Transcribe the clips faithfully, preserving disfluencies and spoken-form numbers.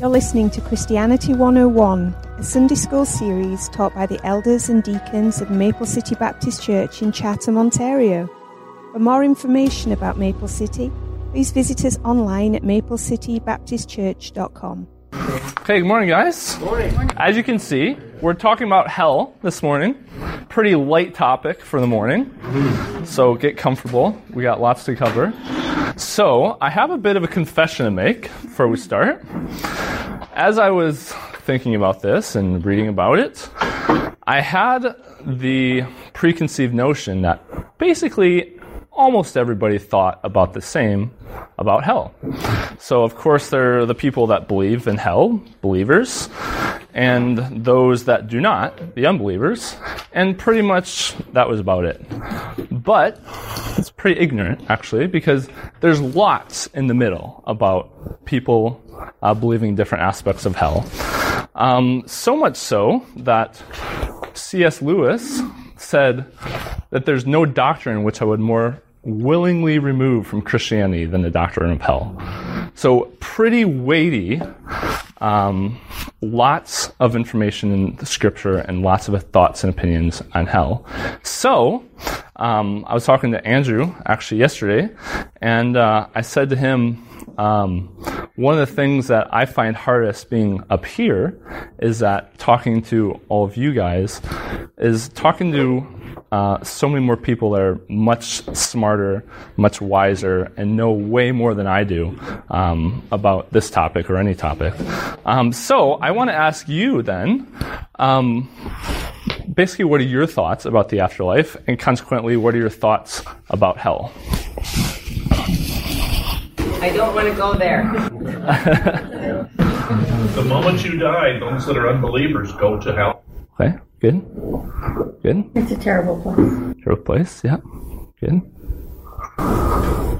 You're listening to Christianity one oh one, a Sunday school series taught by the elders and deacons of Maple City Baptist Church in Chatham, Ontario. For more information about Maple City, please visit us online at maple city baptist church dot com. Okay, good morning, guys. Good morning. As you can see, we're talking about hell this morning. Pretty light topic for the morning, so get comfortable. We got lots to cover. So, I have a bit of a confession to make before we start. As I was thinking about this and reading about it, I had the preconceived notion that basically almost everybody thought about the same about hell. So, of course, there are the people that believe in hell, believers, and those that do not, the unbelievers, and pretty much that was about it. But it's pretty ignorant, actually, because there's lots in the middle about people uh, believing different aspects of hell. Um, so much so that C S Lewis said that there's no doctrine which I would more willingly remove from Christianity than the doctrine of hell. So pretty weighty, um, lots of information in the scripture and lots of thoughts and opinions on hell. So um, I was talking to Andrew actually yesterday, and uh, I said to him, um, one of the things that I find hardest being up here is that talking to all of you guys is talking to Uh, so many more people that are much smarter, much wiser, and know way more than I do um, about this topic or any topic. Um, so I want to ask you then, um, basically, what are your thoughts about the afterlife, and consequently, what are your thoughts about hell? I don't want to go there. The moment you die, those that are unbelievers go to hell. Okay. Good. Good. It's a terrible place. Terrible place, yeah. Good.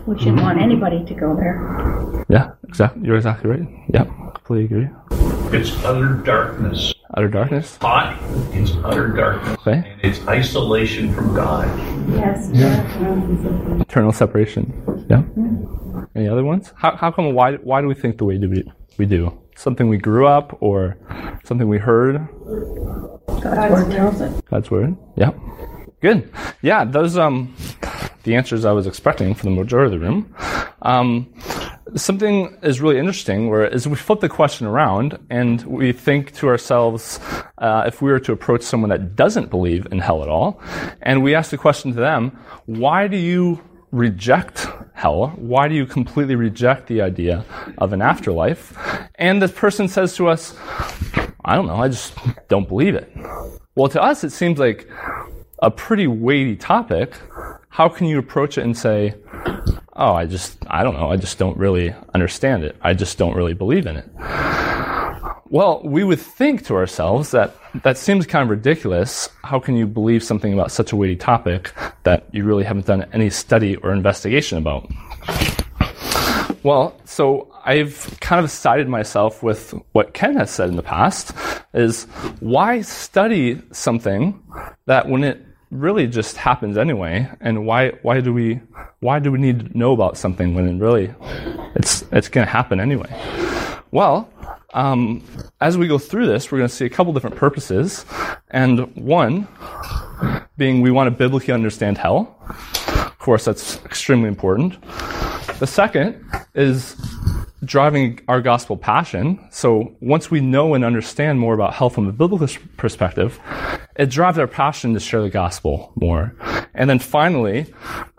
We shouldn't mm-hmm. want anybody to go there. Yeah, exactly. You're exactly right. Yeah, completely agree. It's utter darkness. Utter darkness? Hot. It's utter darkness. Okay. And it's isolation from God. Yes. Yeah. Eternal separation. Yeah. Mm-hmm. Any other ones? How how come why why do we think the way we we do? Something we grew up or something we heard? God's word tells it. God's word, yeah. Good. Yeah, those um, the answers I was expecting for the majority of the room. Um, something is really interesting where is we flip the question around and we think to ourselves, uh, if we were to approach someone that doesn't believe in hell at all, and we ask the question to them, why do you reject hell? Why do you completely reject the idea of an afterlife? And the person says to us, I don't know, I just don't believe it. Well, to us, it seems like a pretty weighty topic. How can you approach it and say, oh, I just, I don't know, I just don't really understand it. I just don't really believe in it. Well, we would think to ourselves that that seems kind of ridiculous. How can you believe something about such a weighty topic that you really haven't done any study or investigation about? Well, so I've kind of sided myself with what Ken has said in the past, is why study something that when it really just happens anyway, and why why do we why do we need to know about something when it really it's it's going to happen anyway? Well, um, as we go through this, we're going to see a couple different purposes, and one being we want to biblically understand hell. Of course, that's extremely important. The second is driving our gospel passion. So once we know and understand more about hell from a biblical perspective, it drives our passion to share the gospel more. And then finally,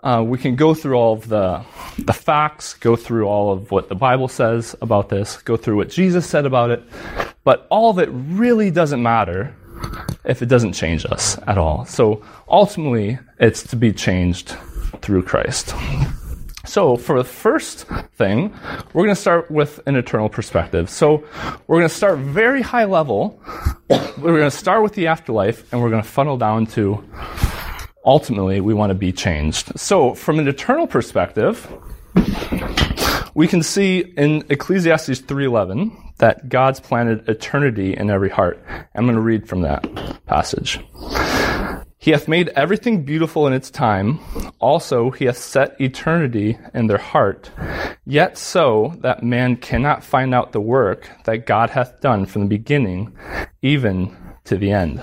uh, we can go through all of the, the facts, go through all of what the Bible says about this, go through what Jesus said about it, but all of it really doesn't matter if it doesn't change us at all. So ultimately, it's to be changed through Christ. So for the first thing, we're going to start with an eternal perspective. So we're going to start very high level. We're going to start with the afterlife, and we're going to funnel down to ultimately we want to be changed. So from an eternal perspective, we can see in Ecclesiastes three eleven that God's planted eternity in every heart. I'm going to read from that passage. He hath made everything beautiful in its time. Also, he hath set eternity in their heart. Yet so that man cannot find out the work that God hath done from the beginning, even to the end.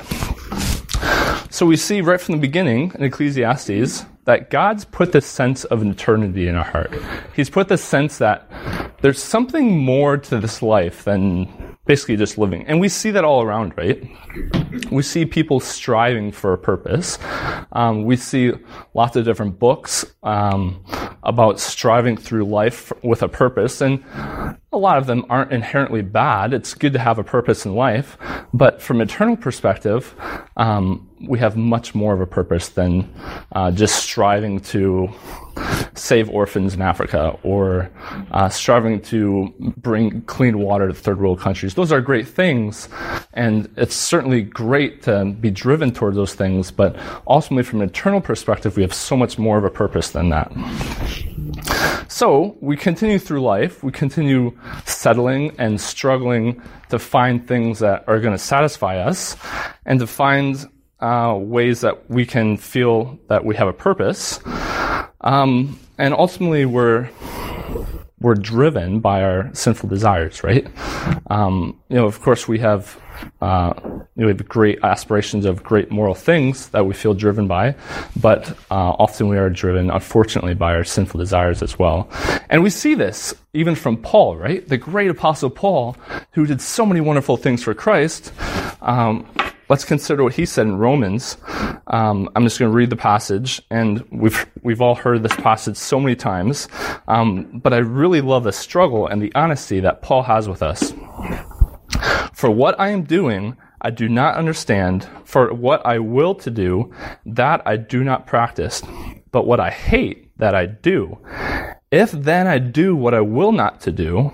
So we see right from the beginning in Ecclesiastes that God's put this sense of eternity in our heart. He's put this sense that there's something more to this life than basically just living. And we see that all around, right? We see people striving for a purpose. Um, we see lots of different books um, about striving through life with a purpose. And a lot of them aren't inherently bad. It's good to have a purpose in life. But from an eternal perspective, um, we have much more of a purpose than uh, just striving to save orphans in Africa, or uh, striving to bring clean water to third world countries. Those are great things, and it's certainly great to be driven toward those things, but ultimately from an eternal perspective, we have so much more of a purpose than that. So we continue through life, we continue settling and struggling to find things that are going to satisfy us, and to find uh, ways that we can feel that we have a purpose. Um, and ultimately, we're we're driven by our sinful desires, right? Um, you know, of course, we have uh, you know, we have great aspirations of great moral things that we feel driven by, but uh, often we are driven, unfortunately, by our sinful desires as well. And we see this even from Paul, right? The great apostle Paul, who did so many wonderful things for Christ. Um, Let's consider what he said in Romans. Um, I'm just going to read the passage, and we've we've all heard this passage so many times, um, but I really love the struggle and the honesty that Paul has with us. For what I am doing, I do not understand. For what I will to do, that I do not practice. But what I hate, that I do. If then I do what I will not to do,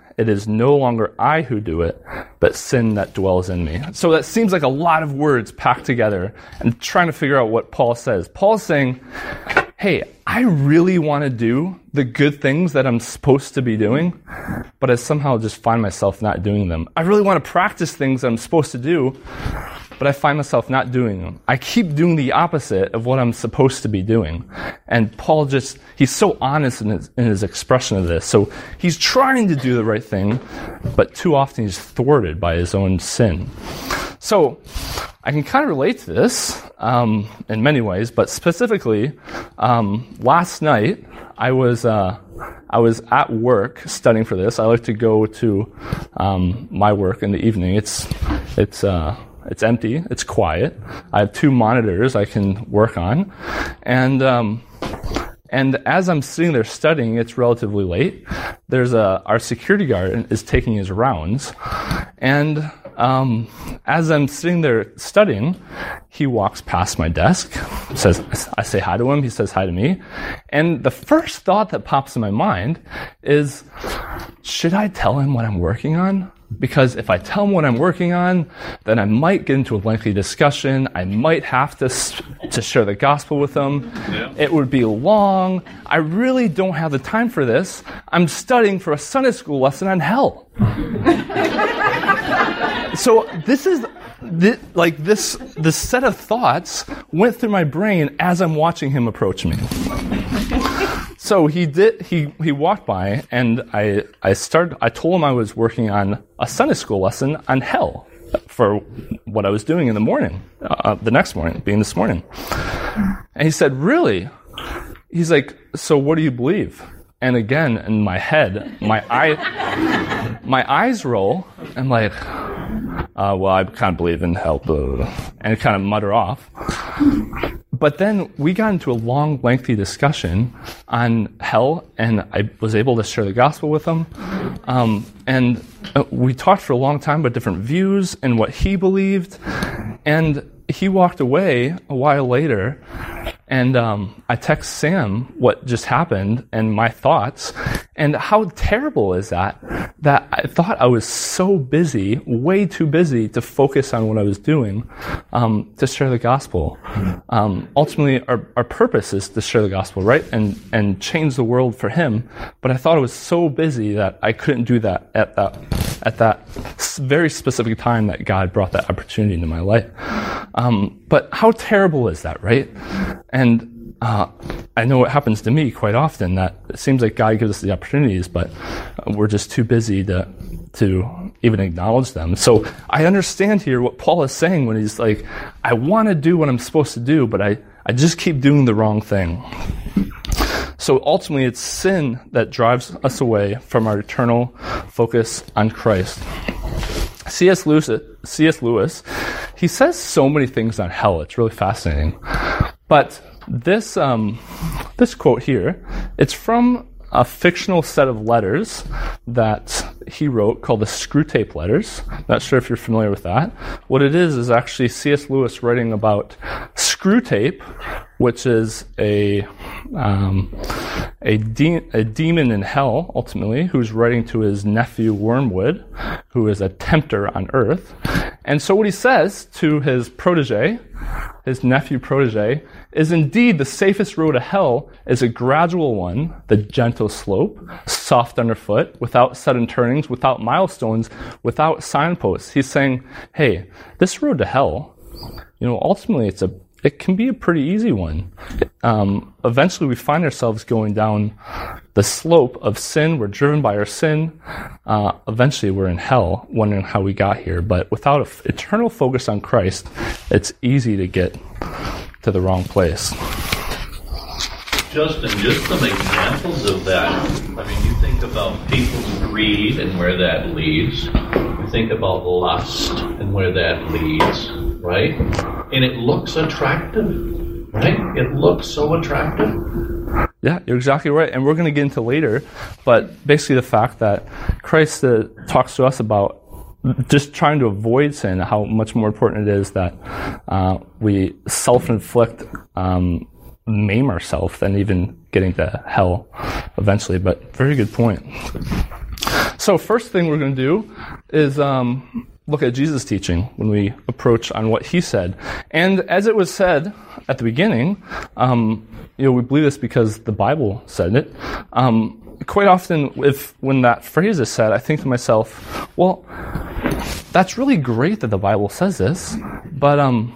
it is no longer I who do it, but sin that dwells in me. So that seems like a lot of words packed together, and trying to figure out what Paul says. Paul's saying, hey, I really want to do the good things that I'm supposed to be doing, but I somehow just find myself not doing them. I really want to practice things that I'm supposed to do, but I find myself not doing them. I keep doing the opposite of what I'm supposed to be doing. And Paul just, he's so honest in his, in his expression of this. So he's trying to do the right thing, but too often he's thwarted by his own sin. So I can kind of relate to this um, in many ways, but specifically, um, last night I was... Uh, I was at work studying for this. I like to go to um, my work in the evening. It's it's uh, it's empty. It's quiet. I have two monitors I can work on, and um, and as I'm sitting there studying, it's relatively late. There's a our security guard is taking his rounds, and um, as I'm sitting there studying, he walks past my desk. Says I say hi to him. He says hi to me. And the first thought that pops in my mind is, should I tell him what I'm working on? Because if I tell him what I'm working on, then I might get into a lengthy discussion. I might have to to share the gospel with him. Yeah. It would be long. I really don't have the time for this. I'm studying for a Sunday school lesson on hell. So this is... This, like this, this set of thoughts went through my brain as I'm watching him approach me. So he did. He, he walked by, and I I started. I told him I was working on a Sunday school lesson on hell for what I was doing in the morning, uh, the next morning, being this morning. And he said, "Really?" He's like, "So what do you believe?" And again, in my head, my eye, my eyes roll. I'm like, uh, well, I kind of believe in hell, and kind of mutter off. But then we got into a long, lengthy discussion on hell, and I was able to share the gospel with him. Um, and we talked for a long time about different views and what he believed. And he walked away a while later, and um, I text Sam what just happened and my thoughts, and how terrible is that, that I thought I was so busy, way too busy to focus on what I was doing, um, to share the gospel. Um, ultimately, our, our purpose is to share the gospel, right, and, and change the world for him, but I thought I was so busy that I couldn't do that at that at that very specific time that God brought that opportunity into my life. Um, but how terrible is that, right? And uh, I know it happens to me quite often, that it seems like God gives us the opportunities, but we're just too busy to to even acknowledge them. So I understand here what Paul is saying when he's like, I want to do what I'm supposed to do, but I, I just keep doing the wrong thing. So ultimately, it's sin that drives us away from our eternal focus on Christ. C S Lewis, C S Lewis, he says so many things on hell. It's really fascinating. But this um, this quote here, it's from a fictional set of letters that he wrote called the Screwtape Letters. Not sure if you're familiar with that. What it is is actually C S. Lewis writing about Screwtape, which is a um, a, de- a demon in hell, ultimately, who's writing to his nephew Wormwood, who is a tempter on earth. And so what he says to his protege, his nephew protege, is indeed the safest road to hell is a gradual one, the gentle slope, soft underfoot, without sudden turnings, without milestones, without signposts. He's saying, hey, this road to hell, you know, ultimately it's a it can be a pretty easy one. Um, eventually we find ourselves going down the slope of sin. We're driven by our sin. Uh, eventually we're in hell, wondering how we got here. But without an f- eternal focus on Christ, it's easy to get to the wrong place. Justin, just some examples of that. I mean, you think about people's greed and where that leads. You think about lust and where that leads, right? And it looks attractive, right? It looks so attractive. Yeah, you're exactly right. And we're going to get into later, but basically the fact that Christ uh, talks to us about just trying to avoid sin, how much more important it is that uh, we self-inflict um maim ourselves than even getting to hell eventually. But very good point. So first thing we're going to do is um, look at Jesus' teaching when we approach on what he said. And as it was said at the beginning, um, you know, we believe this because the Bible said it. Um, quite often if when that phrase is said, I think to myself, well, that's really great that the Bible says this, but um,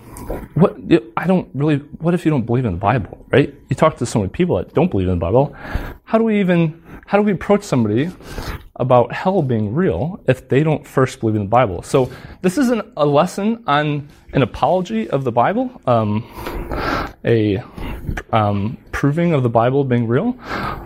what I don't really. What if you don't believe in the Bible, right? You talk to so many people that don't believe in the Bible. How do we even? How do we approach somebody about hell being real if they don't first believe in the Bible? So this isn't a lesson on an apology of the Bible, um, a um, proving of the Bible being real.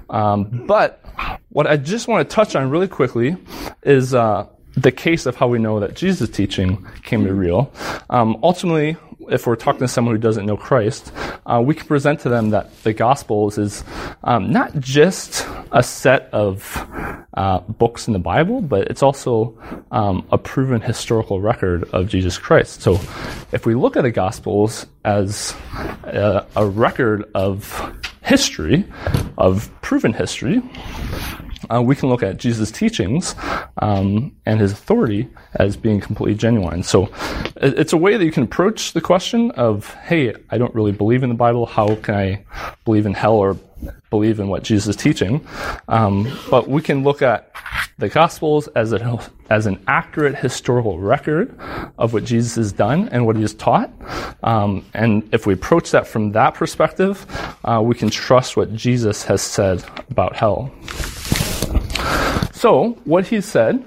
Um, but what I just want to touch on really quickly is uh, the case of how we know that Jesus' teaching came to be real. Um, ultimately, if we're talking to someone who doesn't know Christ, uh, we can present to them that the Gospels is um, not just a set of uh, books in the Bible, but it's also um, a proven historical record of Jesus Christ. So if we look at the Gospels as a, a record of history, of proven history, Uh, we can look at Jesus' teachings um, and his authority as being completely genuine. So it's a way that you can approach the question of, hey, I don't really believe in the Bible. How can I believe in hell or believe in what Jesus is teaching? Um, but we can look at the Gospels as, a, as an accurate historical record of what Jesus has done and what he has taught. Um, and if we approach that from that perspective, uh, we can trust what Jesus has said about hell. So what he said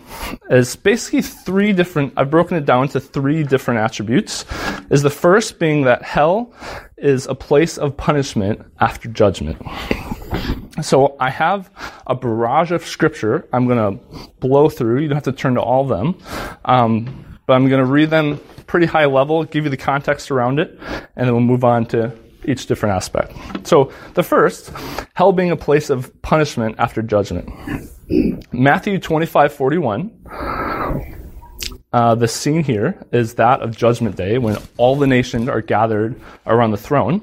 is basically three different, I've broken it down to three different attributes, is the first being that hell is a place of punishment after judgment. So I have a barrage of scripture I'm going to blow through. You don't have to turn to all of them, um, but I'm going to read them pretty high level, give you the context around it, and then we'll move on to each different aspect. So the first, hell being a place of punishment after judgment. Matthew twenty-five forty-one, Uh, the scene here is that of Judgment Day, when all the nations are gathered around the throne.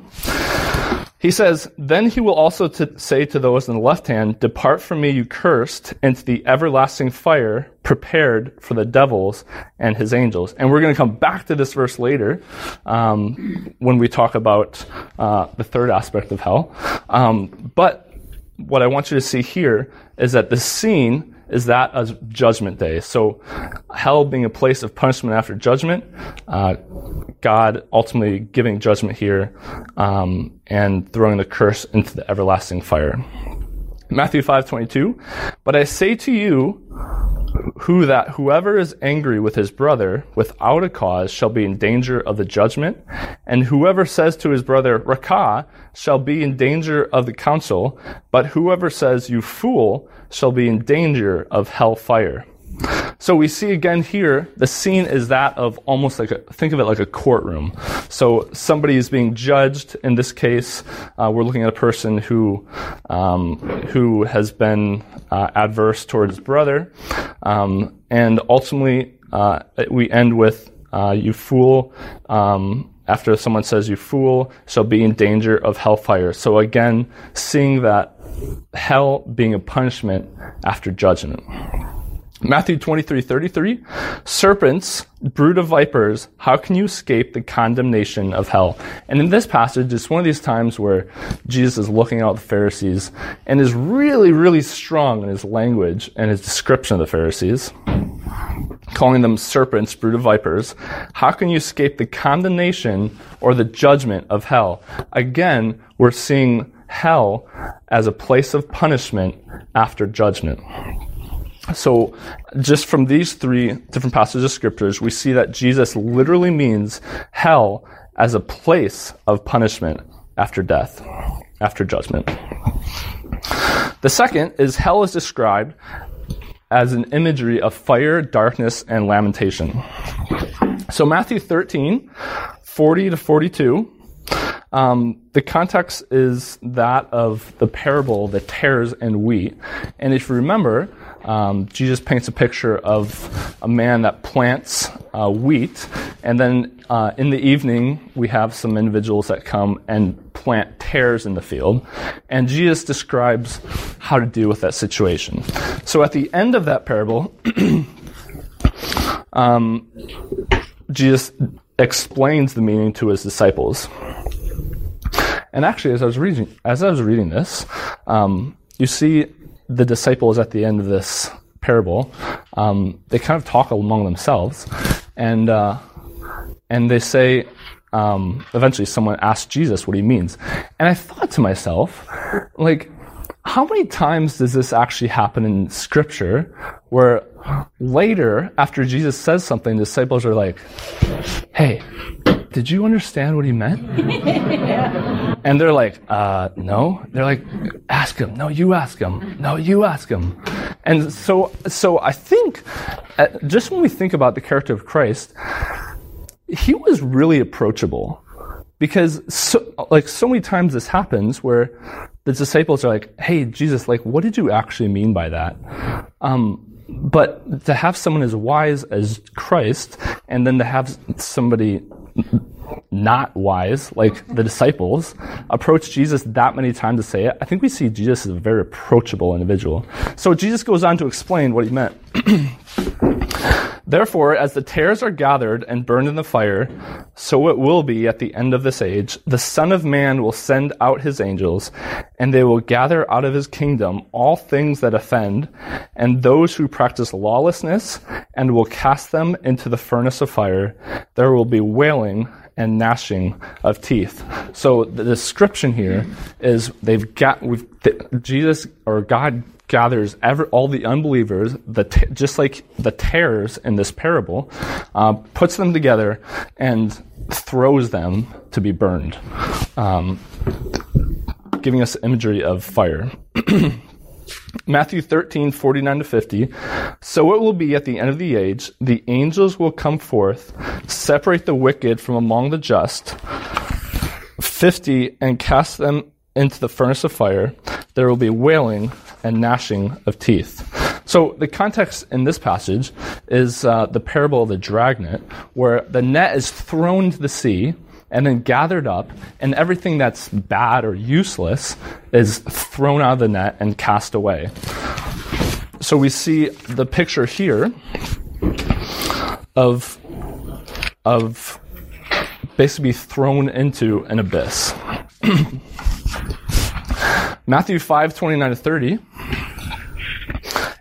He says, "Then he will also t- say to those on the left hand, 'Depart from me, you cursed, into the everlasting fire prepared for the devils and his angels.'" And we're going to come back to this verse later um, when we talk about uh, the third aspect of hell. Um, but what I want you to see here is that the scene is that of Judgment Day. So hell being a place of punishment after judgment, uh, God ultimately giving judgment here um, and throwing the curse into the everlasting fire. Matthew five twenty-two, "But I say to you, who that whoever is angry with his brother without a cause shall be in danger of the judgment, and whoever says to his brother, 'Raca,' shall be in danger of the council, but whoever says, 'You fool,' shall be in danger of hell fire." So we see again here, the scene is that of almost like a, think of it like a courtroom. So somebody is being judged. In this case, uh, we're looking at a person who um, who has been uh, adverse towards his brother. Um, and ultimately, uh, we end with, uh, "You fool," um, after someone says, "You fool," shall be in danger of hellfire. So again, seeing that hell being a punishment after judgment. Matthew twenty-three thirty-three, "Serpents, brood of vipers, how can you escape the condemnation of hell?" And in this passage, it's one of these times where Jesus is looking out at the Pharisees and is really, really strong in his language and his description of the Pharisees, calling them serpents, brood of vipers. How can you escape the condemnation or the judgment of hell? Again, we're seeing hell as a place of punishment after judgment. So just from these three different passages of scriptures, we see that Jesus literally means hell as a place of punishment after death, after judgment. The second is hell is described as an imagery of fire, darkness, and lamentation. So Matthew thirteen forty to forty-two, Um, the context is that of the parable, the tares and wheat. And if you remember, um, Jesus paints a picture of a man that plants uh, wheat, and then uh, in the evening we have some individuals that come and plant tares in the field. And Jesus describes how to deal with that situation. So at the end of that parable, um, Jesus explains the meaning to his disciples. And actually, as I was reading, as I was reading this, um, you see the disciples at the end of this parable. Um, they kind of talk among themselves, and uh, and they say. Um, eventually, someone asked Jesus what he means, and I thought to myself, like, how many times does this actually happen in Scripture, where later, after Jesus says something, the disciples are like, "Hey, did you understand what he meant?" Yeah. And they're like, uh, no. They're like, ask him. No, you ask him. No, you ask him. And so, so I think, just when we think about the character of Christ, he was really approachable. Because so, like so many times this happens where the disciples are like, "Hey, Jesus, like, what did you actually mean by that?" Um, but to have someone as wise as Christ, and then to have somebody not wise, like the disciples, approach Jesus that many times to say it, I think we see Jesus as a very approachable individual. So Jesus goes on to explain what he meant. "Therefore, as the tares are gathered and burned in the fire, so it will be at the end of this age. The Son of Man will send out his angels, and they will gather out of his kingdom all things that offend, and those who practice lawlessness, and will cast them into the furnace of fire. There will be wailing and gnashing of teeth." So the description here is they've got we've, Jesus or God gathers every, all the unbelievers, the t- just like the tares in this parable, uh, puts them together and throws them to be burned, um, giving us imagery of fire. Matthew thirteen forty-nine to fifty, "So it will be at the end of the age, the angels will come forth, separate the wicked from among the just, fifty, and cast them into the furnace of fire. There will be wailing and gnashing of teeth." So the context in this passage is uh, the parable of the dragnet, where the net is thrown into the sea and then gathered up, and everything that's bad or useless is thrown out of the net and cast away. So we see the picture here of of basically thrown into an abyss. Matthew five, twenty-nine to thirty.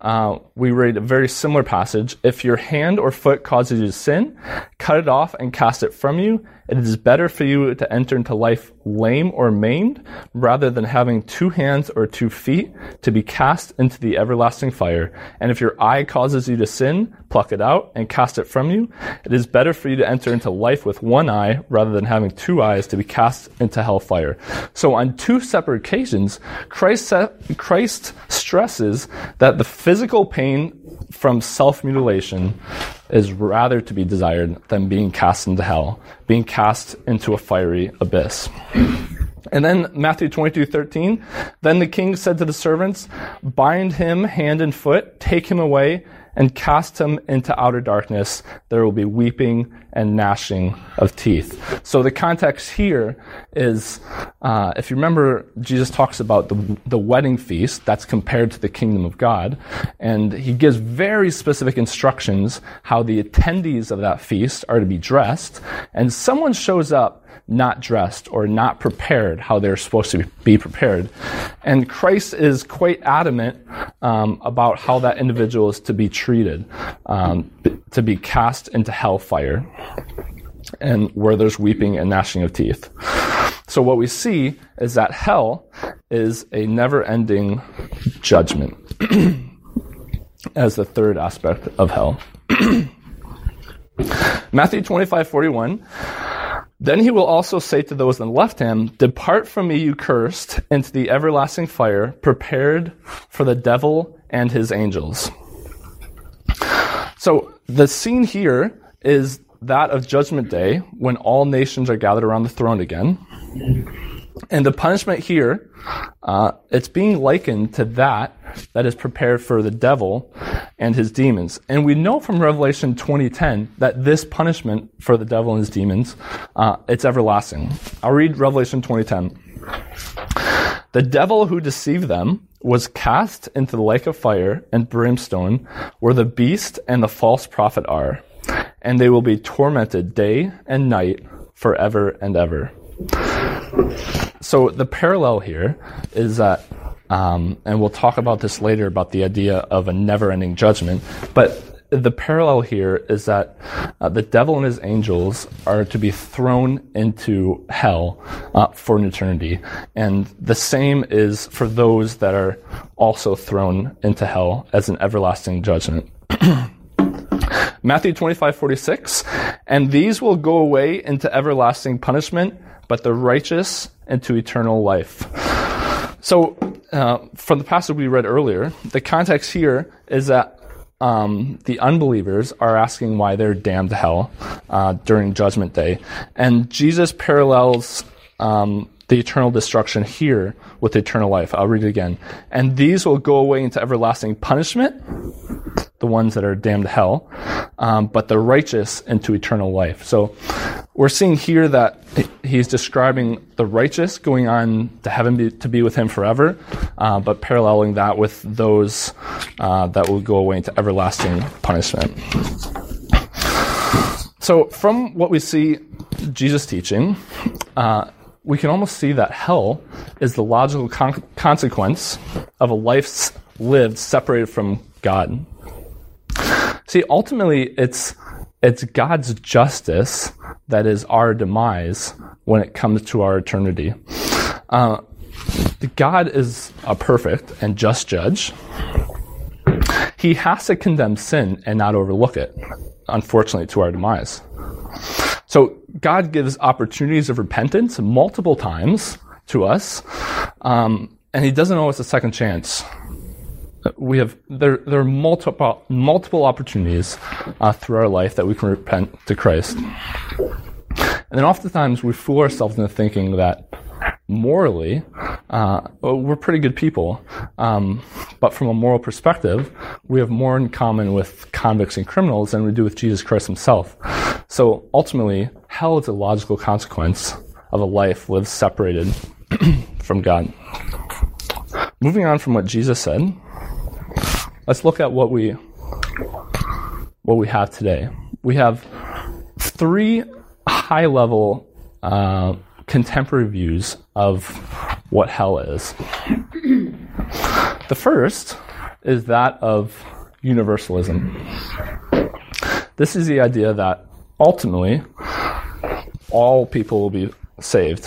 uh, we read a very similar passage. If your hand or foot causes you to sin, cut it off and cast it from you. It is better for you to enter into life lame or maimed, rather than having two hands or two feet to be cast into the everlasting fire. And if your eye causes you to sin, pluck it out and cast it from you. It is better for you to enter into life with one eye, rather than having two eyes to be cast into hellfire. So on two separate occasions, Christ, Christ stresses that the physical pain from self-mutilation is rather to be desired than being cast into hell, being cast into a fiery abyss. And then Matthew twenty-two thirteen, then the king said to the servants, bind him hand and foot, take him away, and cast him into outer darkness. There will be weeping and gnashing of teeth. So the context here is, uh, if you remember, Jesus talks about the, the wedding feast that's compared to the kingdom of God, and he gives very specific instructions how the attendees of that feast are to be dressed, and someone shows up not dressed or not prepared how they're supposed to be prepared. And Christ is quite adamant um, about how that individual is to be treated, um, to be cast into hellfire, and where there's weeping and gnashing of teeth. So what we see is that hell is a never-ending judgment as the third aspect of hell. Matthew twenty-five forty-one. Then he will also say to those that left him, depart from me, you cursed, into the everlasting fire, prepared for the devil and his angels. So the scene here is that of Judgment Day, when all nations are gathered around the throne again. And the punishment here, uh, it's being likened to that that is prepared for the devil and his demons. And we know from Revelation twenty ten that this punishment for the devil and his demons, uh, it's everlasting. I'll read Revelation twenty ten. The devil who deceived them was cast into the lake of fire and brimstone, where the beast and the false prophet are, and they will be tormented day and night forever and ever. So the parallel here is that, um, and we'll talk about this later, about the idea of a never-ending judgment, but the parallel here is that uh, the devil and his angels are to be thrown into hell uh, for an eternity. And the same is for those that are also thrown into hell as an everlasting judgment. Matthew twenty-five forty-six, and these will go away into everlasting punishment, but the righteous into eternal life. So uh, from the passage we read earlier, the context here is that um, the unbelievers are asking why they're damned to hell uh, during Judgment Day. And Jesus parallels um, the eternal destruction here with eternal life. I'll read it again. And these will go away into everlasting punishment, the ones that are damned to hell, um, but the righteous into eternal life. So we're seeing here that he's describing the righteous going on to heaven be, to be with him forever, uh, but paralleling that with those uh, that will go away into everlasting punishment. So from what we see Jesus teaching, uh, we can almost see that hell is the logical con- consequence of a life lived separated from God. See, ultimately, it's it's God's justice that is our demise when it comes to our eternity. Uh, God is a perfect and just judge. He has to condemn sin and not overlook it, unfortunately, to our demise. So God gives opportunities of repentance multiple times to us, um, and he doesn't owe us a second chance. We have there there are multiple multiple opportunities uh, through our life that we can repent to Christ. And then oftentimes we fool ourselves into thinking that morally uh, we're pretty good people, um, but from a moral perspective we have more in common with convicts and criminals than we do with Jesus Christ himself. So ultimately hell is a logical consequence of a life lived separated from God. Moving on from what Jesus said, let's look at what we what we have today. We have three high-level uh, contemporary views of what hell is. The first is that of universalism. This is the idea that ultimately all people will be saved.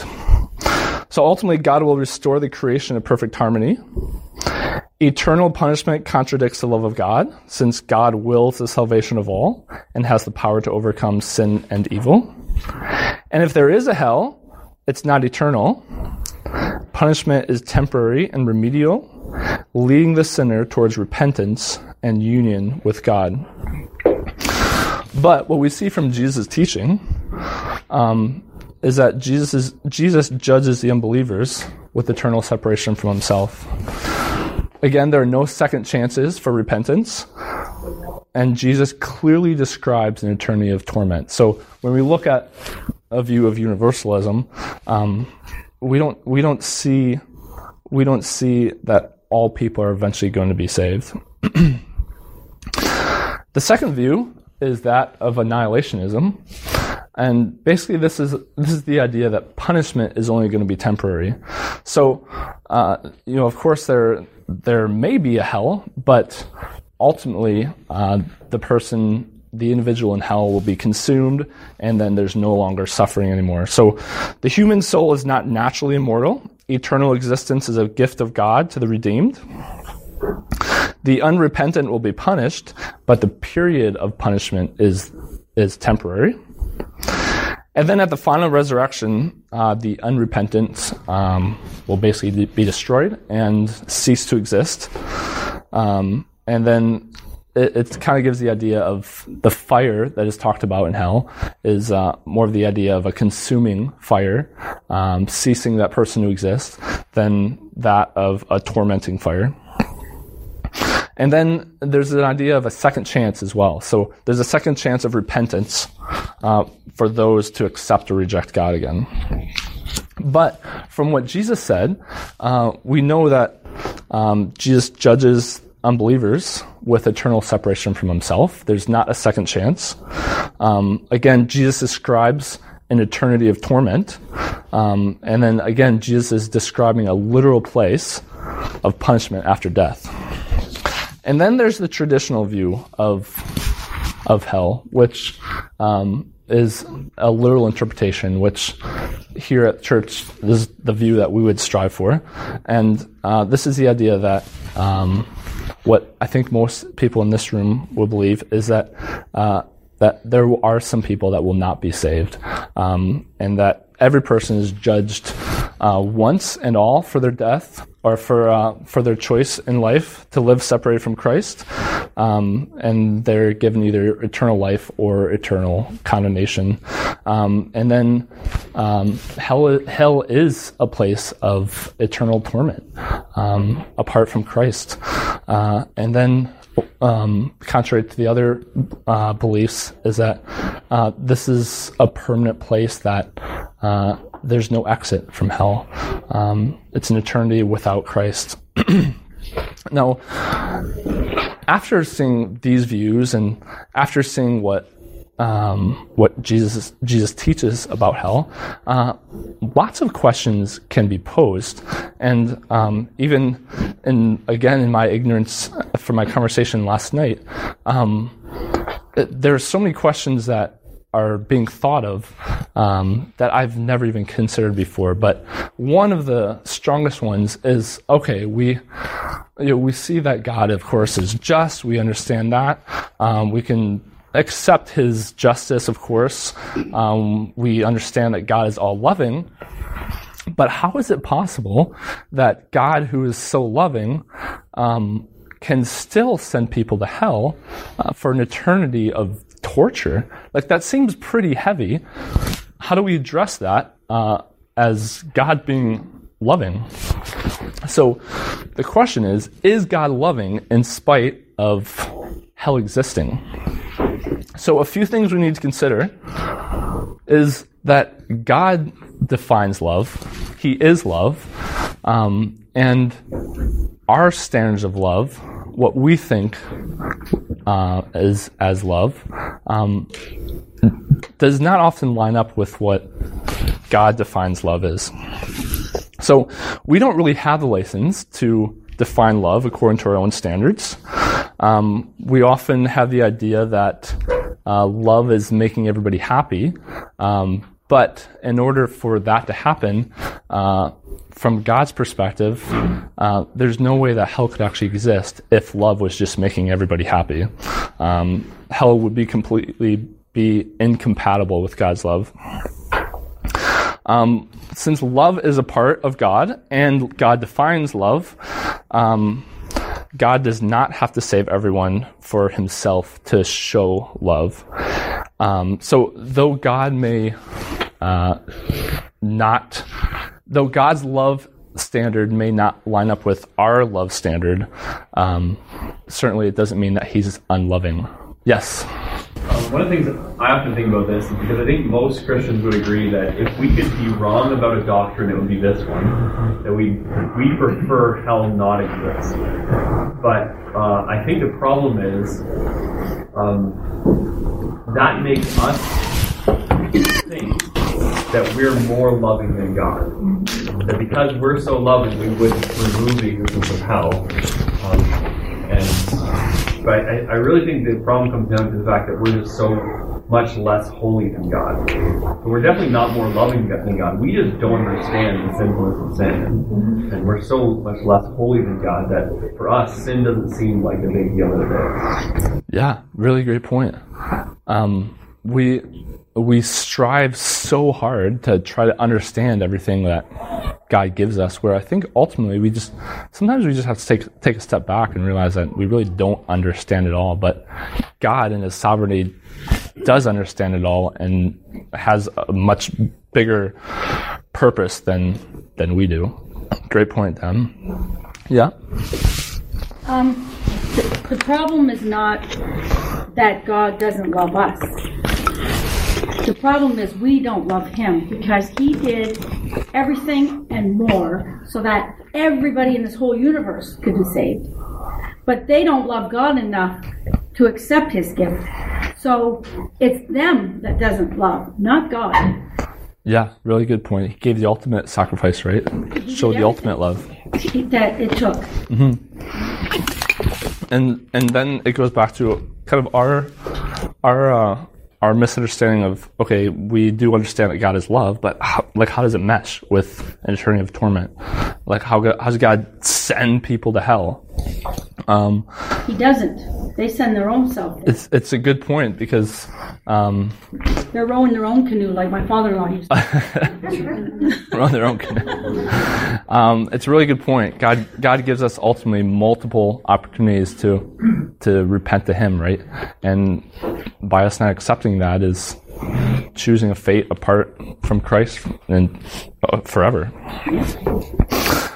So ultimately God will restore the creation of perfect harmony. Eternal punishment contradicts the love of God, since God wills the salvation of all and has the power to overcome sin and evil. And if there is a hell, it's not eternal. Punishment is temporary and remedial, leading the sinner towards repentance and union with God. But what we see from Jesus' teaching um, is that Jesus, is, Jesus judges the unbelievers with eternal separation from himself. Again, there are no second chances for repentance, and Jesus clearly describes an eternity of torment. So when we look at a view of universalism, um, we don't we don't see we don't see that all people are eventually going to be saved. The second view is that of annihilationism, and basically this is this is the idea that punishment is only going to be temporary. So uh, you know, of course, there. There may be a hell, but ultimately uh, the person, the individual in hell will be consumed, and then there's no longer suffering anymore. So the human soul is not naturally immortal. Eternal existence is a gift of God to the redeemed. The unrepentant will be punished, but the period of punishment is is temporary. And then at the final resurrection, uh, the unrepentant um, will basically de- be destroyed and cease to exist. Um, and then it, it kind of gives the idea of the fire that is talked about in hell is uh, more of the idea of a consuming fire, um, ceasing that person to exist, than that of a tormenting fire. And then there's an idea of a second chance as well. So there's a second chance of repentance uh, for those to accept or reject God again. But from what Jesus said, uh, we know that um, Jesus judges unbelievers with eternal separation from himself. There's not a second chance. Um, again, Jesus describes an eternity of torment. Um, and then again, Jesus is describing a literal place of punishment after death. And then there's the traditional view of of hell, which um, is a literal interpretation, which here at church is the view that we would strive for. And uh, this is the idea that um, what I think most people in this room will believe is that uh, that there are some people that will not be saved, um, and that every person is judged uh, once and all for their death, or for uh, for their choice in life to live separated from Christ, um, and they're given either eternal life or eternal condemnation. Um, and then um, hell hell is a place of eternal torment um, apart from Christ. Uh, and then, um, contrary to the other uh, beliefs, is that uh, this is a permanent place that. Uh, There's no exit from hell. Um, it's an eternity without Christ. Now, after seeing these views and after seeing what um, what Jesus Jesus teaches about hell, uh, lots of questions can be posed. And um, even in again in my ignorance from my conversation last night, um, there are so many questions that are being thought of um, that I've never even considered before. But one of the strongest ones is, okay, we you know, we see that God, of course, is just. We understand that. Um, we can accept his justice, of course. Um, we understand that God is all-loving. But how is it possible that God, who is so loving, um, can still send people to hell uh, for an eternity of torture? Like, that seems pretty heavy. How do we address that uh, as God being loving? So the question is, is God loving in spite of hell existing? So a few things we need to consider is that God defines love. He is love. Um, and our standards of love, what we think uh, is as love, um, does not often line up with what God defines love is. So we don't really have the license to define love according to our own standards. Um, we often have the idea that uh, love is making everybody happy, um, but in order for that to happen, uh, from God's perspective, uh, there's no way that hell could actually exist if love was just making everybody happy. Um, hell would be completely be incompatible with God's love. Um, since love is a part of God, and God defines love, um, God does not have to save everyone for himself to show love. Um, so though God may uh, not, though God's love standard may not line up with our love standard, um, certainly it doesn't mean that he's unloving. Yes? Um, one of the things I often think about this is because I think most Christians would agree that if we could be wrong about a doctrine, it would be this one, that we we prefer hell not exist. But uh, I think the problem is um, that makes us think that we're more loving than God. That because we're so loving, we would remove the existence of hell. Um, and But I, I really think the problem comes down to the fact that we're just so much less holy than God. But we're definitely not more loving than God. We just don't understand the sinfulness of sin. And we're so much less holy than God that for us, sin doesn't seem like a big deal at all. Yeah, really great point. Um, we we strive so hard to try to understand everything that God gives us, where I think ultimately we just sometimes we just have to take take a step back and realize that we really don't understand it all, but God in his sovereignty does understand it all and has a much bigger purpose than than we do. Great point, Dan. Yeah? Um, the, the problem is not that God doesn't love us. The problem is we don't love him because he did everything and more so that everybody in this whole universe could be saved. But they don't love God enough to accept his gift. So it's them that doesn't love, not God. Yeah, really good point. He gave the ultimate sacrifice, right? Showed the ultimate love. That it took. Mm-hmm. And and then it goes back to kind of our our uh, our misunderstanding of, okay, we do understand that God is love, but how, like, how does it mesh with an eternity of torment? Like, how, how does God send people to hell? Um, he doesn't. They send their own self. It's it's a good point because um, they're rowing their own canoe, like my father-in-law used to. Rowing their own canoe. Um, it's a really good point. God God gives us ultimately multiple opportunities to to repent to Him, right? And by us not accepting that is choosing a fate apart from Christ and uh, forever.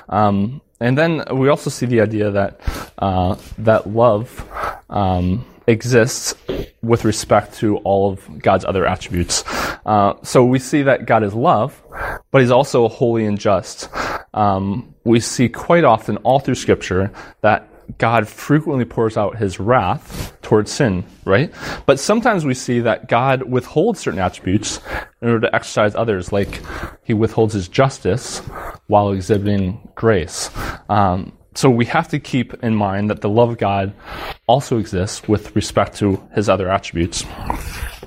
Um, and then we also see the idea that uh, that love um, exists with respect to all of God's other attributes. Uh, so we see that God is love, but he's also holy and just. Um, we see quite often all through Scripture that God frequently pours out his wrath towards sin, right? But sometimes we see that God withholds certain attributes in order to exercise others, like he withholds his justice while exhibiting grace. Um, so we have to keep in mind that the love of God also exists with respect to his other attributes.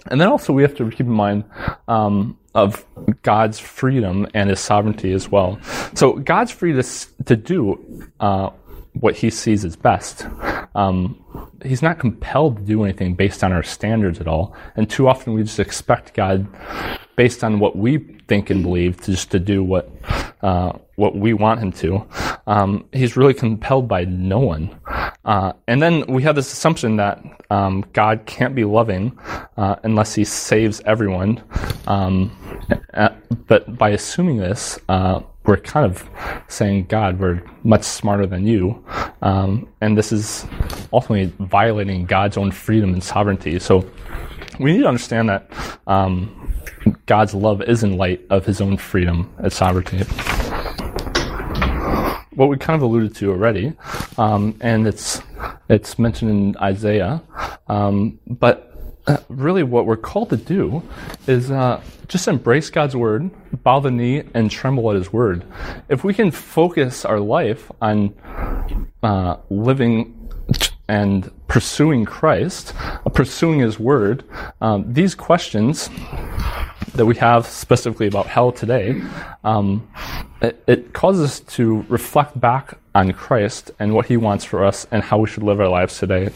And then also we have to keep in mind um, of God's freedom and his sovereignty as well. So God's free to, to do uh, what he sees as best. Um, he's not compelled to do anything based on our standards at all. And too often we just expect God, based on what we think and believe, to just to do what uh, what we want him to. Um, he's really compelled by no one. Uh, and then we have this assumption that um, God can't be loving uh, unless he saves everyone. Um, but by assuming this, uh, we're kind of saying, God, we're much smarter than you. Um, and this is ultimately violating God's own freedom and sovereignty. So we need to understand that um, God's love is in light of his own freedom and sovereignty. What we kind of alluded to already, um, and it's it's mentioned in Isaiah, um, but Uh, really what we're called to do is uh, just embrace God's word, bow the knee, and tremble at his word. If we can focus our life on uh, living and pursuing Christ, uh, pursuing his word, um, these questions that we have specifically about hell today, um, it, it causes us to reflect back on Christ and what he wants for us and how we should live our lives today.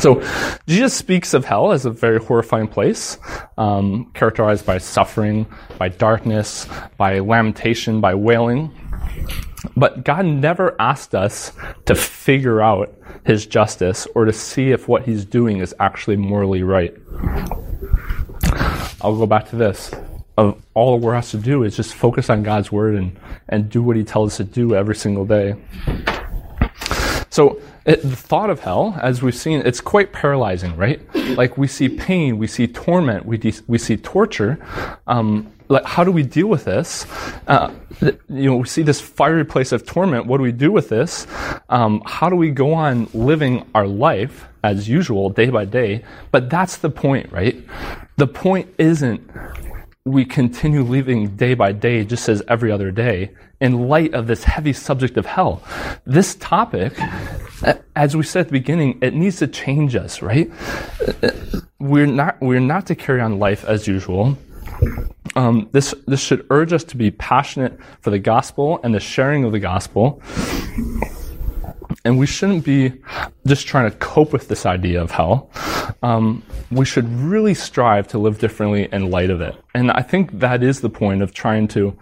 So Jesus speaks of hell as a very horrifying place, um, characterized by suffering, by darkness, by lamentation, by wailing. But God never asked us to figure out his justice or to see if what he's doing is actually morally right. I'll go back to this. Of all we're asked to do is just focus on God's word and, and do what he tells us to do every single day. So it, the thought of hell, as we've seen, it's quite paralyzing, right? Like we see pain, we see torment, we de- we see torture. Um, like how do we deal with this? Uh, th- you know, we see this fiery place of torment. What do we do with this? Um, how do we go on living our life as usual, day by day? But that's the point, right? The point isn't we continue living day by day, just as every other day, in light of this heavy subject of hell. This topic, as we said at the beginning, it needs to change us, right? We're not we're not to carry on life as usual. Um, this this should urge us to be passionate for the gospel and the sharing of the gospel. And we shouldn't be just trying to cope with this idea of hell. Um, we should really strive to live differently in light of it. And I think that is the point of trying to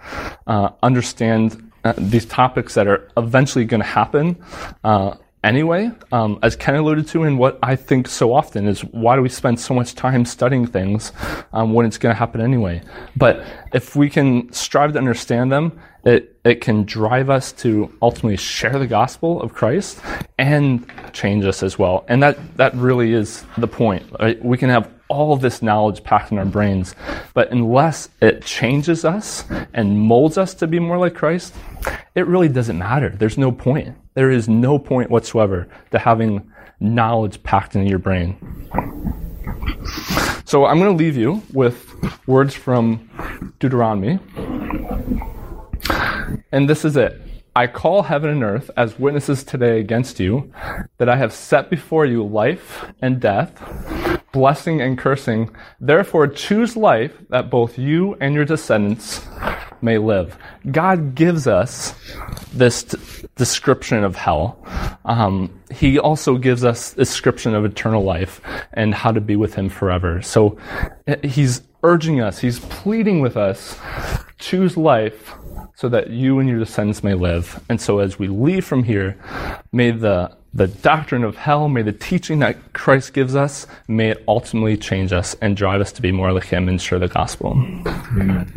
uh, understand uh, these topics that are eventually going to happen uh, anyway. Um, as Ken alluded to, and what I think so often is, why do we spend so much time studying things um, when it's going to happen anyway? But if we can strive to understand them, It, it can drive us to ultimately share the gospel of Christ and change us as well. And that, that really is the point. Right? We can have all of this knowledge packed in our brains, but unless it changes us and molds us to be more like Christ, it really doesn't matter. There's no point. There is no point whatsoever to having knowledge packed into your brain. So I'm going to leave you with words from Deuteronomy. And this is it. I call heaven and earth as witnesses today against you, that I have set before you life and death, blessing and cursing. Therefore choose life, that both you and your descendants may live. God gives us this t- description of hell. Um, he also gives us a description of eternal life and how to be with him forever. So he's urging us, he's pleading with us, choose life so that you and your descendants may live. And so as we leave from here, may the the doctrine of hell, may the teaching that Christ gives us, may it ultimately change us and drive us to be more like him and share the gospel. Amen.